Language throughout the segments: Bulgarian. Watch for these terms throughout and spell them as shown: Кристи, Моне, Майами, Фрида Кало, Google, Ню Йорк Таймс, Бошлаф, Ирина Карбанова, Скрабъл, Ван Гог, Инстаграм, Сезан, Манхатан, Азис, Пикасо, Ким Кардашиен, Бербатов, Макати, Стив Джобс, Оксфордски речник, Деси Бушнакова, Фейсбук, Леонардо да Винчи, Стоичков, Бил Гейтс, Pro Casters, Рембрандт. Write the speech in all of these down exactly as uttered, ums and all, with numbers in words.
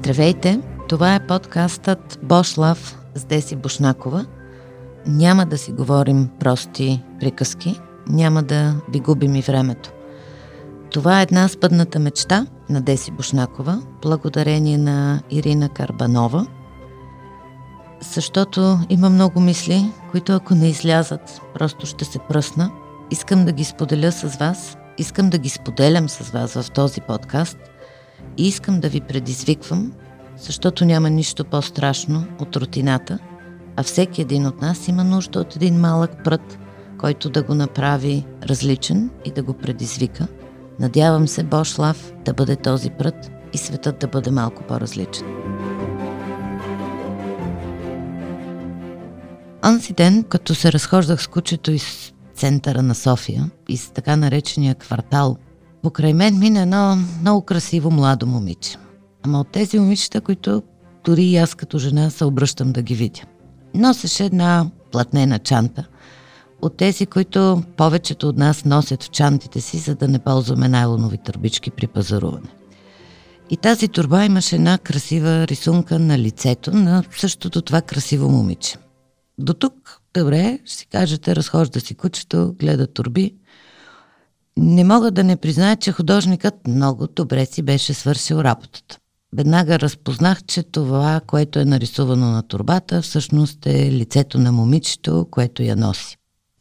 Здравейте! Това е подкастът Бошлаф с Деси Бушнакова. Няма да си говорим прости приказки, няма да ви губим и времето. Това е една спъдната мечта на Деси Бушнакова, благодарение на Ирина Карбанова, защото има много мисли, които ако не излязат, просто ще се пръсна. Искам да ги споделя с вас, искам да ги споделям с вас в този подкаст и искам да ви предизвиквам, защото няма нищо по-страшно от рутината, а всеки един от нас има нужда от един малък прът, който да го направи различен и да го предизвика. Надявам се Бошлав да бъде този прът и светът да бъде малко по-различен. Онзи ден, като се разхождах с кучето из центъра на София, из така наречения квартал, покрай мен мина едно много красиво младо момиче. Ама от тези момичета, които дори и аз като жена се обръщам да ги видя. Носеше една платнена чанта, от тези, които повечето от нас носят в чантите си, за да не ползваме найлонови турбички при пазаруване. И тази турба имаше една красива рисунка на лицето на същото това красиво момиче. До тук, добре, ще си кажете, разхожда си кучето, гледа турби. Не мога да не призная, че художникът много добре си беше свършил работата. Веднага разпознах, че това, което е нарисувано на турбата, всъщност е лицето на момичето, което я носи.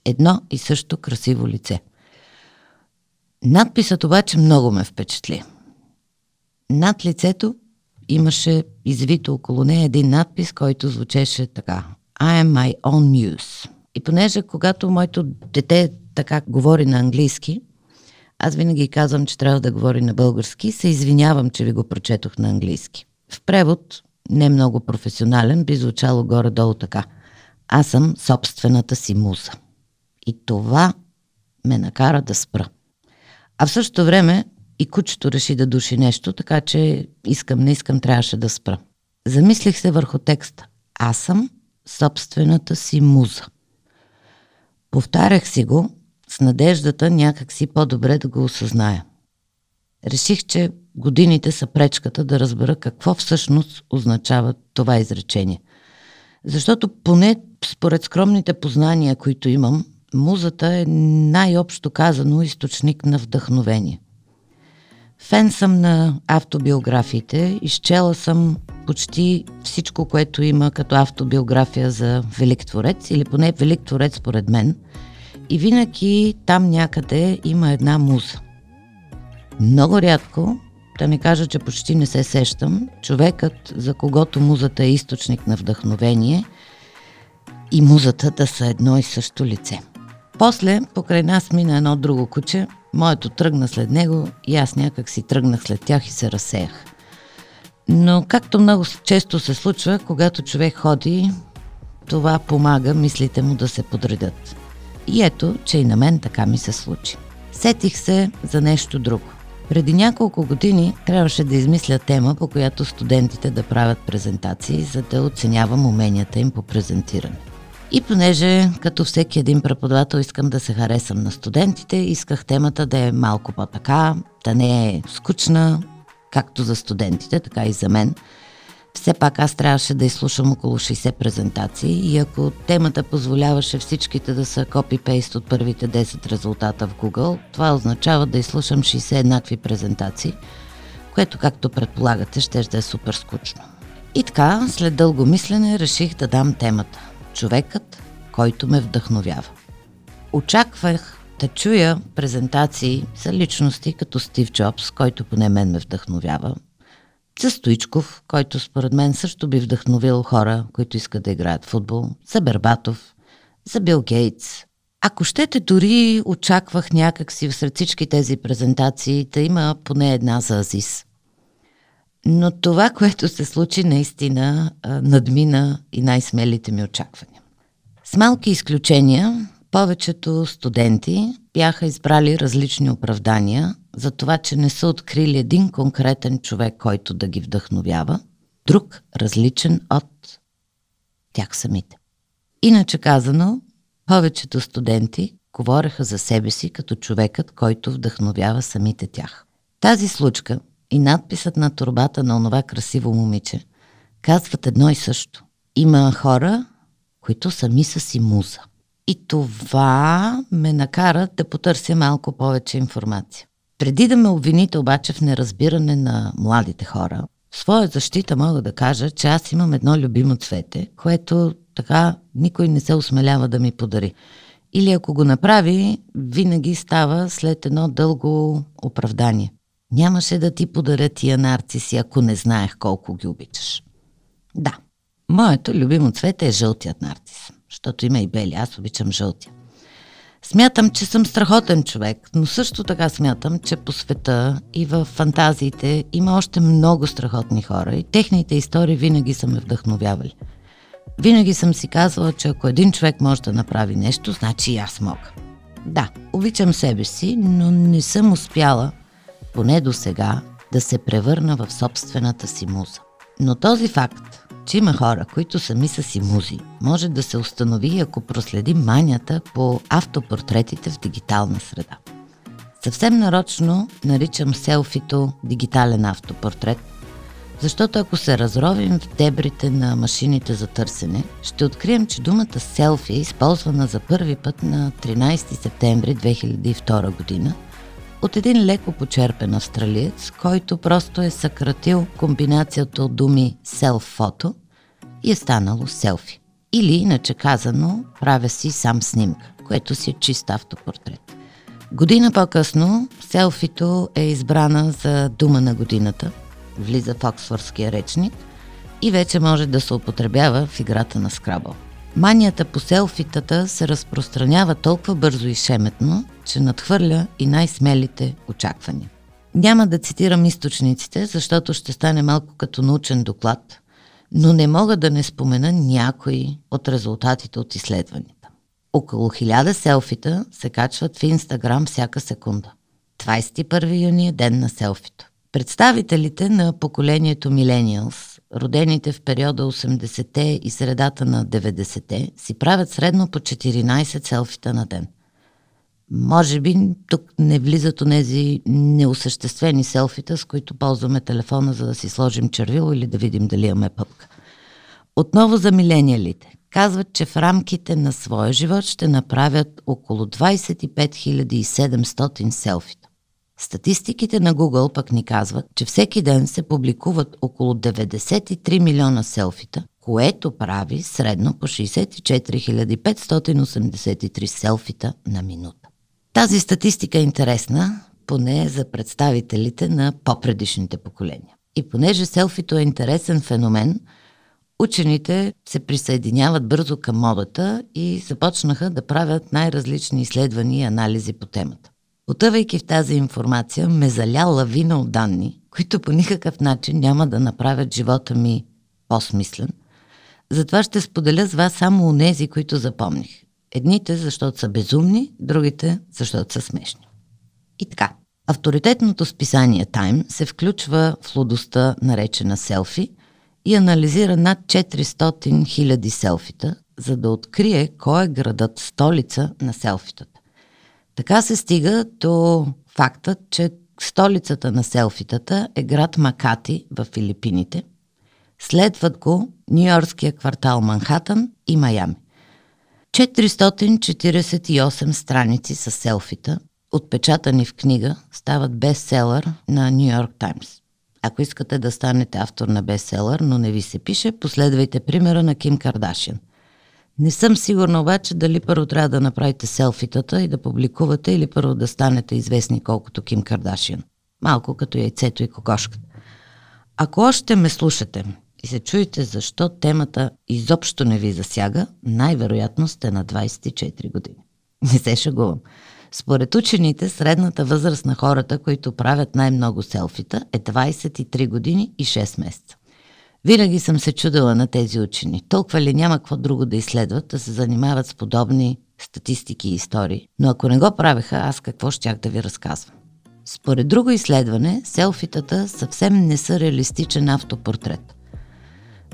Едно и също красиво лице. Надписът обаче много ме впечатли. Над лицето имаше извито около нея един надпис, който звучеше така: I am my own muse. И понеже когато моето дете така говори на английски, аз винаги казвам, че трябва да говори на български, се извинявам, че ви го прочетох на английски. В превод, не много професионален, би звучало горе-долу така: аз съм собствената си муза. И това ме накара да спра. А в същото време и кучето реши да души нещо, така че искам, не искам, трябваше да спра. Замислих се върху текста. Аз съм собствената си муза. Повтарях си го с надеждата някак си по-добре да го осъзная. Реших, че годините са пречката да разбера какво всъщност означава това изречение. Защото поне според скромните познания, които имам, музата е най-общо казано източник на вдъхновение. Фен съм на автобиографиите, изчела съм почти всичко, което има като автобиография за велик творец, или поне велик творец според мен, и винаги там някъде има една муза. Много рядко, да не кажа, че почти не се сещам, човекът, за когото музата е източник на вдъхновение, и музата да са едно и също лице. После покрай нас мина едно друго куче, моето тръгна след него и аз някак си тръгнах след тях и се разсеях. Но както много често се случва, когато човек ходи, това помага мислите му да се подредят. И ето, че и на мен така ми се случи. Сетих се за нещо друго. Преди няколко години трябваше да измисля тема, по която студентите да правят презентации, за да оценявам уменията им по презентиране. И понеже, като всеки един преподавател, искам да се харесам на студентите, исках темата да е малко по-така, да не е скучна, както за студентите, така и за мен. Все пак аз трябваше да изслушам около шейсет презентации и ако темата позволяваше всичките да са копи-пейст от първите десет резултата в Google, това означава да изслушам шейсет еднакви презентации, което, както предполагате, ще да е супер скучно. И така, след дълго мислене, реших да дам темата „Човекът, който ме вдъхновява“. Очаквах да чуя презентации за личности като Стив Джобс, който поне мен ме вдъхновява, за Стоичков, който според мен също би вдъхновил хора, които искат да играят футбол, за Бербатов, за Бил Гейтс. Ако щете, дори очаквах някакси сред всички тези презентации да има поне една за Азис. Но това, което се случи, наистина надмина и най-смелите ми очаквания. С малки изключения, повечето студенти бяха избрали различни оправдания за това, че не са открили един конкретен човек, който да ги вдъхновява, друг различен от тях самите. Иначе казано, повечето студенти говореха за себе си като човекът, който вдъхновява самите тях. Тази случка и надписът на торбата на онова красиво момиче казват едно и също. Има хора, които сами са си муза. И това ме накара да потърся малко повече информация. Преди да ме обвините обаче в неразбиране на младите хора, в своя защита мога да кажа, че аз имам едно любимо цвете, което така никой не се осмелява да ми подари. Или ако го направи, винаги става след едно дълго оправдание. Нямаше да ти подаря тия нарциси, ако не знаех колко ги обичаш. Да, моето любимо цвете е жълтият нарцис, защото има и бели, аз обичам жълтия. Смятам, че съм страхотен човек, но също така смятам, че по света и в фантазиите има още много страхотни хора и техните истории винаги са ме вдъхновявали. Винаги съм си казвала, че ако един човек може да направи нещо, значи и аз мога. Да, обичам себе си, но не съм успяла, поне до сега, да се превърна в собствената си муза. Но този факт, че има хора, които сами са си музи, може да се установи, ако проследим манията по автопортретите в дигитална среда. Съвсем нарочно наричам селфито дигитален автопортрет, защото ако се разровим в дебрите на машините за търсене, ще открием, че думата селфи е използвана за първи път на тринайсети септември две хиляди и втора година от един леко почерпен австралиец, който просто е съкратил комбинацията от думи селф-фото и е станало селфи. Или, иначе казано, правя си сам снимка, което си е чист автопортрет. Година по-късно селфито е избрана за дума на годината, влиза в Оксфордския речник и вече може да се употребява в играта на Скрабъл. Манията по селфитата се разпространява толкова бързо и шеметно, че надхвърля и най-смелите очаквания. Няма да цитирам източниците, защото ще стане малко като научен доклад, но не мога да не спомена някои от резултатите от изследванията. Около хиляда селфита се качват в Инстаграм всяка секунда. двайсет и първи юни е ден на селфито. Представителите на поколението милениалс, родените в периода осемдесетте и средата на деветдесетте, си правят средно по четиринайсет селфита на ден. Може би тук не влизат онези неосъществени селфита, с които ползваме телефона, за да си сложим червило или да видим дали имаме пъпка. Отново за милениалите. Казват, че в рамките на своя живот ще направят около двайсет и пет хиляди и седемстотин селфита. Статистиките на Google пък ни казват, че всеки ден се публикуват около деветдесет и три милиона селфита, което прави средно по шейсет и четири хиляди петстотин осемдесет и три селфита на минута. Тази статистика е интересна, поне за представителите на по-предишните поколения. И понеже селфито е интересен феномен, учените се присъединяват бързо към модата и започнаха да правят най-различни изследвания и анализи по темата. Потъвайки в тази информация, ме заля лавина от данни, които по никакъв начин няма да направят живота ми по-смислен. Затова ще споделя с вас само онези, които запомних. Едните, защото са безумни, другите, защото са смешни. И така, авторитетното списание Time се включва в лудостта, наречена селфи, и анализира над четиристотин хиляди селфита, за да открие кой е градът столица на селфитата. Така се стига до факта, че столицата на селфитата е град Макати във Филипините. Следват го нюйоркския квартал Манхатан и Майами. четиристотин четирийсет и осем страници с селфита, отпечатани в книга, стават бестселър на Нюйорк Таймс. Ако искате да станете автор на бестселър, но не ви се пише, последвайте примера на Ким Кардашиен. Не съм сигурна обаче дали първо трябва да направите селфитата и да публикувате или първо да станете известни колкото Ким Кардашиен. Малко като яйцето и кокошката. Ако още ме слушате и се чуете защо темата изобщо не ви засяга, най-вероятно сте на двайсет и четири години. Не се шегувам. Според учените, средната възраст на хората, които правят най-много селфита, е двайсет и три години и шест месеца. Винаги съм се чудила на тези учени. Толкова ли няма какво друго да изследват, да се занимават с подобни статистики и истории. Но ако не го правеха, аз какво щях да ви разказвам. Според друго изследване, селфитата съвсем не са реалистичен автопортрет.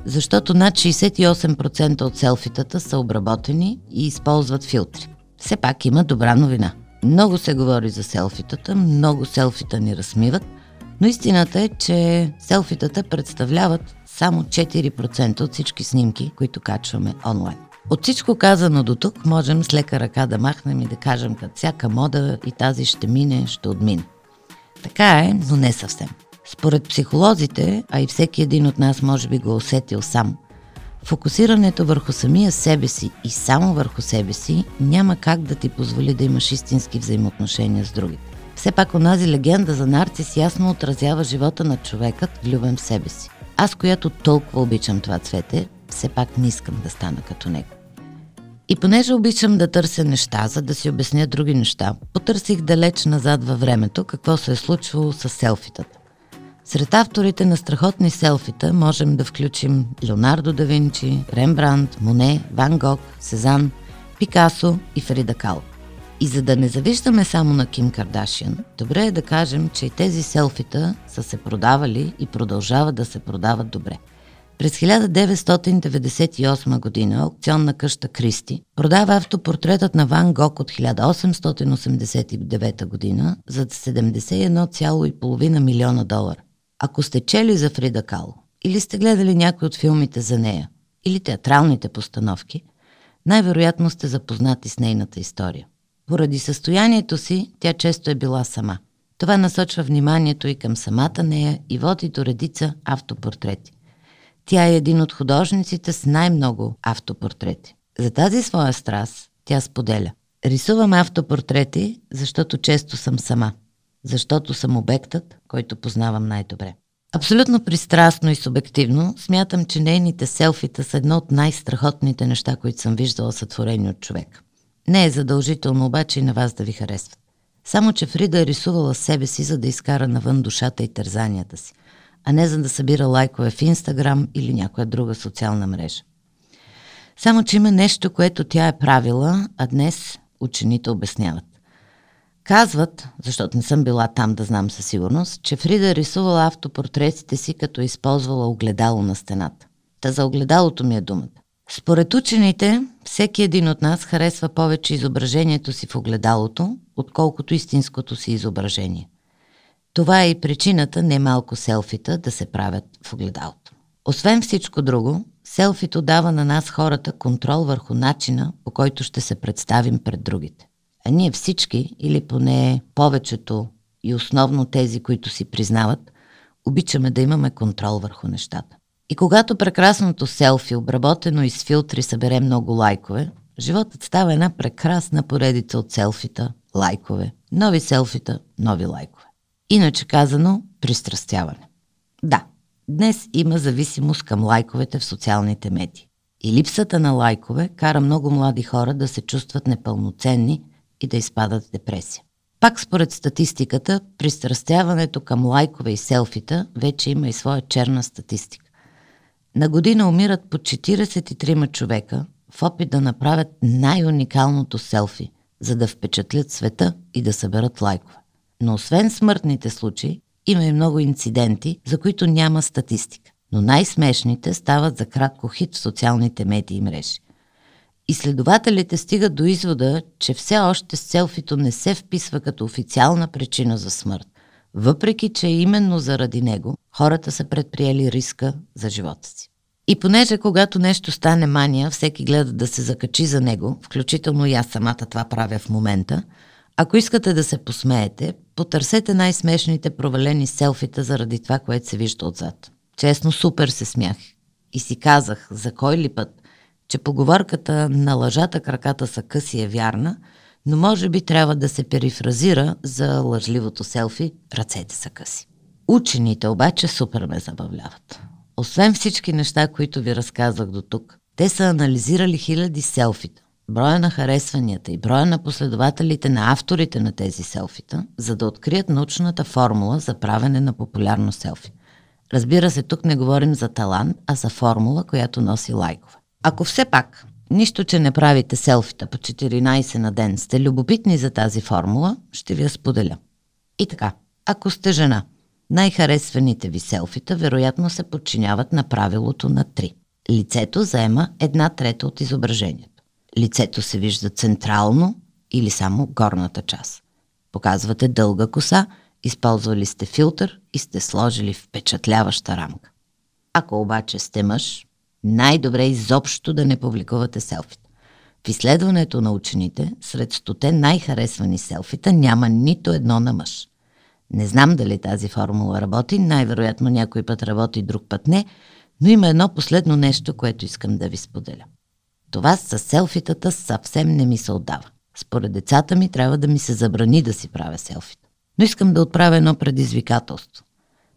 Защото над шейсет и осем процента от селфитата са обработени и използват филтри. Все пак има добра новина. Много се говори за селфитата, много селфита ни размиват, Но истината е, че селфитата представляват само четири процента от всички снимки, които качваме онлайн. От всичко казано до тук, можем с лека ръка да махнем и да кажем, като всяка мода и тази ще мине, ще отмине. Така е, но не съвсем. Според психолозите, а и всеки един от нас може би го усетил сам, фокусирането върху самия себе си и само върху себе си няма как да ти позволи да имаш истински взаимоотношения с другите. Все пак онази легенда за нарцис ясно отразява живота на човекът, влюбен в себе си. Аз, която толкова обичам това цвете, все пак не искам да стана като него. И понеже обичам да търся неща, за да си обясня други неща, потърсих далеч назад във времето какво се е случвало с селфитата. Сред авторите на страхотни селфита можем да включим Леонардо да Винчи, Рембрандт, Моне, Ван Гог, Сезан, Пикасо и Фрида Кало. И за да не завиждаме само на Ким Кардашиен, добре е да кажем, че и тези селфита са се продавали и продължават да се продават добре. През хиляда деветстотин деветдесет и осма година аукционна къща Кристи продава автопортретът на Ван Гог от хиляда осемстотин осемдесет и девета година за седемдесет и едно цяло и пет милиона долара. Ако сте чели за Фрида Кало или сте гледали някой от филмите за нея или театралните постановки, най-вероятно сте запознати с нейната история. Поради състоянието си, тя често е била сама. Това насочва вниманието и към самата нея и води до редица автопортрети. Тя е един от художниците с най-много автопортрети. За тази своя страст тя споделя: рисувам автопортрети, защото често съм сама. Защото съм обектът, който познавам най-добре. Абсолютно пристрастно и субективно смятам, че нейните селфита са едно от най-страхотните неща, които съм виждала сътворени от човек. Не е задължително обаче и на вас да ви харесват. Само че Фрида е рисувала себе си, за да изкара навън душата и тързанията си, а не за да събира лайкове в Инстаграм или някоя друга социална мрежа. Само че има нещо, което тя е правила, а днес учените обясняват. Казват, защото не съм била там да знам със сигурност, че Фрида е рисувала автопортретите си, като е използвала огледало на стената. Та за огледалото ми е думата. Според учените, всеки един от нас харесва повече изображението си в огледалото, отколкото истинското си изображение. Това е и причината немалко селфита да се правят в огледалото. Освен всичко друго, селфито дава на нас хората контрол върху начина, по който ще се представим пред другите. А ние всички, или поне повечето и основно тези, които си признават, обичаме да имаме контрол върху нещата. И когато прекрасното селфи, обработено и с филтри, събере много лайкове, животът става една прекрасна поредица от селфита, лайкове, нови селфита, нови лайкове. Иначе казано, пристрастяване. Да, днес има зависимост към лайковете в социалните медии. И липсата на лайкове кара много млади хора да се чувстват непълноценни и да изпадат в депресия. Пак според статистиката, пристрастяването към лайкове и селфита вече има и своя черна статистика. На година умират по четиридесет и три човека в опит да направят най-уникалното селфи, за да впечатлят света и да съберат лайкове. Но освен смъртните случаи, има и много инциденти, за които няма статистика. Но най-смешните стават за кратко хит в социалните медии и мрежи. Изследователите стигат до извода, че все още селфито не се вписва като официална причина за смърт, въпреки че именно заради него хората са предприели риска за живота си. И понеже когато нещо стане мания, всеки гледа да се закачи за него, включително и аз самата това правя в момента, ако искате да се посмеете, потърсете най-смешните провалени селфита заради това, което се вижда отзад. Честно, супер се смях и си казах, за кой ли път, че поговорката "на лъжата краката са къси" е вярна, но може би трябва да се перифразира за лъжливото селфи "ръцете са къси". Учените обаче супер ме забавляват. Освен всички неща, които ви разказах до тук, те са анализирали хиляди селфита, броя на харесванията и броя на последователите на авторите на тези селфита, за да открият научната формула за правене на популярно селфи. Разбира се, тук не говорим за талант, а за формула, която носи лайкове. Ако все пак, нищо, че не правите селфита по четиринадесет на ден, сте любопитни за тази формула, ще ви я споделя. И така, ако сте жена, най-харесваните ви селфита вероятно се подчиняват на правилото на три. Лицето заема една трета от изображението. Лицето се вижда централно или само горната част. Показвате дълга коса Използвали сте филтър и сте сложили впечатляваща рамка. Ако обаче сте мъж, най-добре изобщо да не публикувате селфита. В изследването на учените, сред стоте най-харесвани селфита няма нито едно на мъж. Не знам дали тази формула работи, най-вероятно някой път работи, друг път не, но има едно последно нещо, което искам да ви споделя. Това с селфитата съвсем не ми се отдава. Според децата ми трябва да ми се забрани да си правя селфита. Но искам да отправя едно предизвикателство.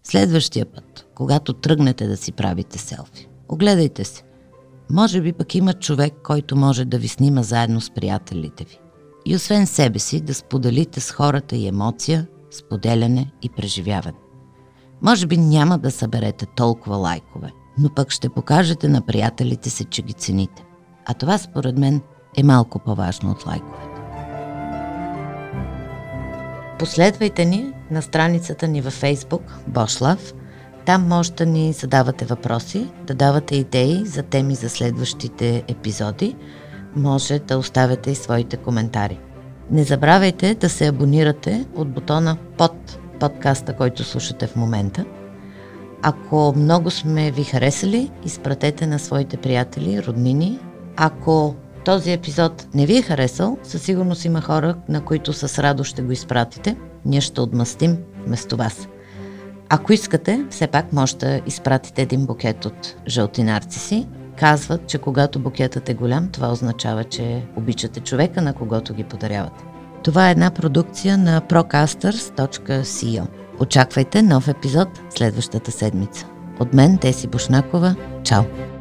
Следващия път, когато тръгнете да си правите селфи, огледайте се. Може би пък има човек, който може да ви снима заедно с приятелите ви. И освен себе си, да споделите с хората и емоция, споделяне и преживяване. Може би няма да съберете толкова лайкове, но пък ще покажете на приятелите си, че ги цените. А това според мен е малко по-важно от лайковете. Последвайте ни на страницата ни във Фейсбук Бошлаф. Там може да ни задавате въпроси, да давате идеи за теми за следващите епизоди. Може да оставяте и своите коментари. Не забравяйте да се абонирате от бутона под подкаста, който слушате в момента. Ако много сме ви харесали, изпратете на своите приятели, роднини. Ако този епизод не ви е харесал, със сигурност има хора, на които с радост ще го изпратите. Ние ще отмъстим вместо вас. Ако искате, все пак може да изпратите един букет от жълти нарциси. Казват, че когато букетът е голям, това означава, че обичате човека, на когото ги подарявате. Това е една продукция на Pro Casters точка си о. Очаквайте нов епизод следващата седмица. От мен, Деси Бушнакова. Чао!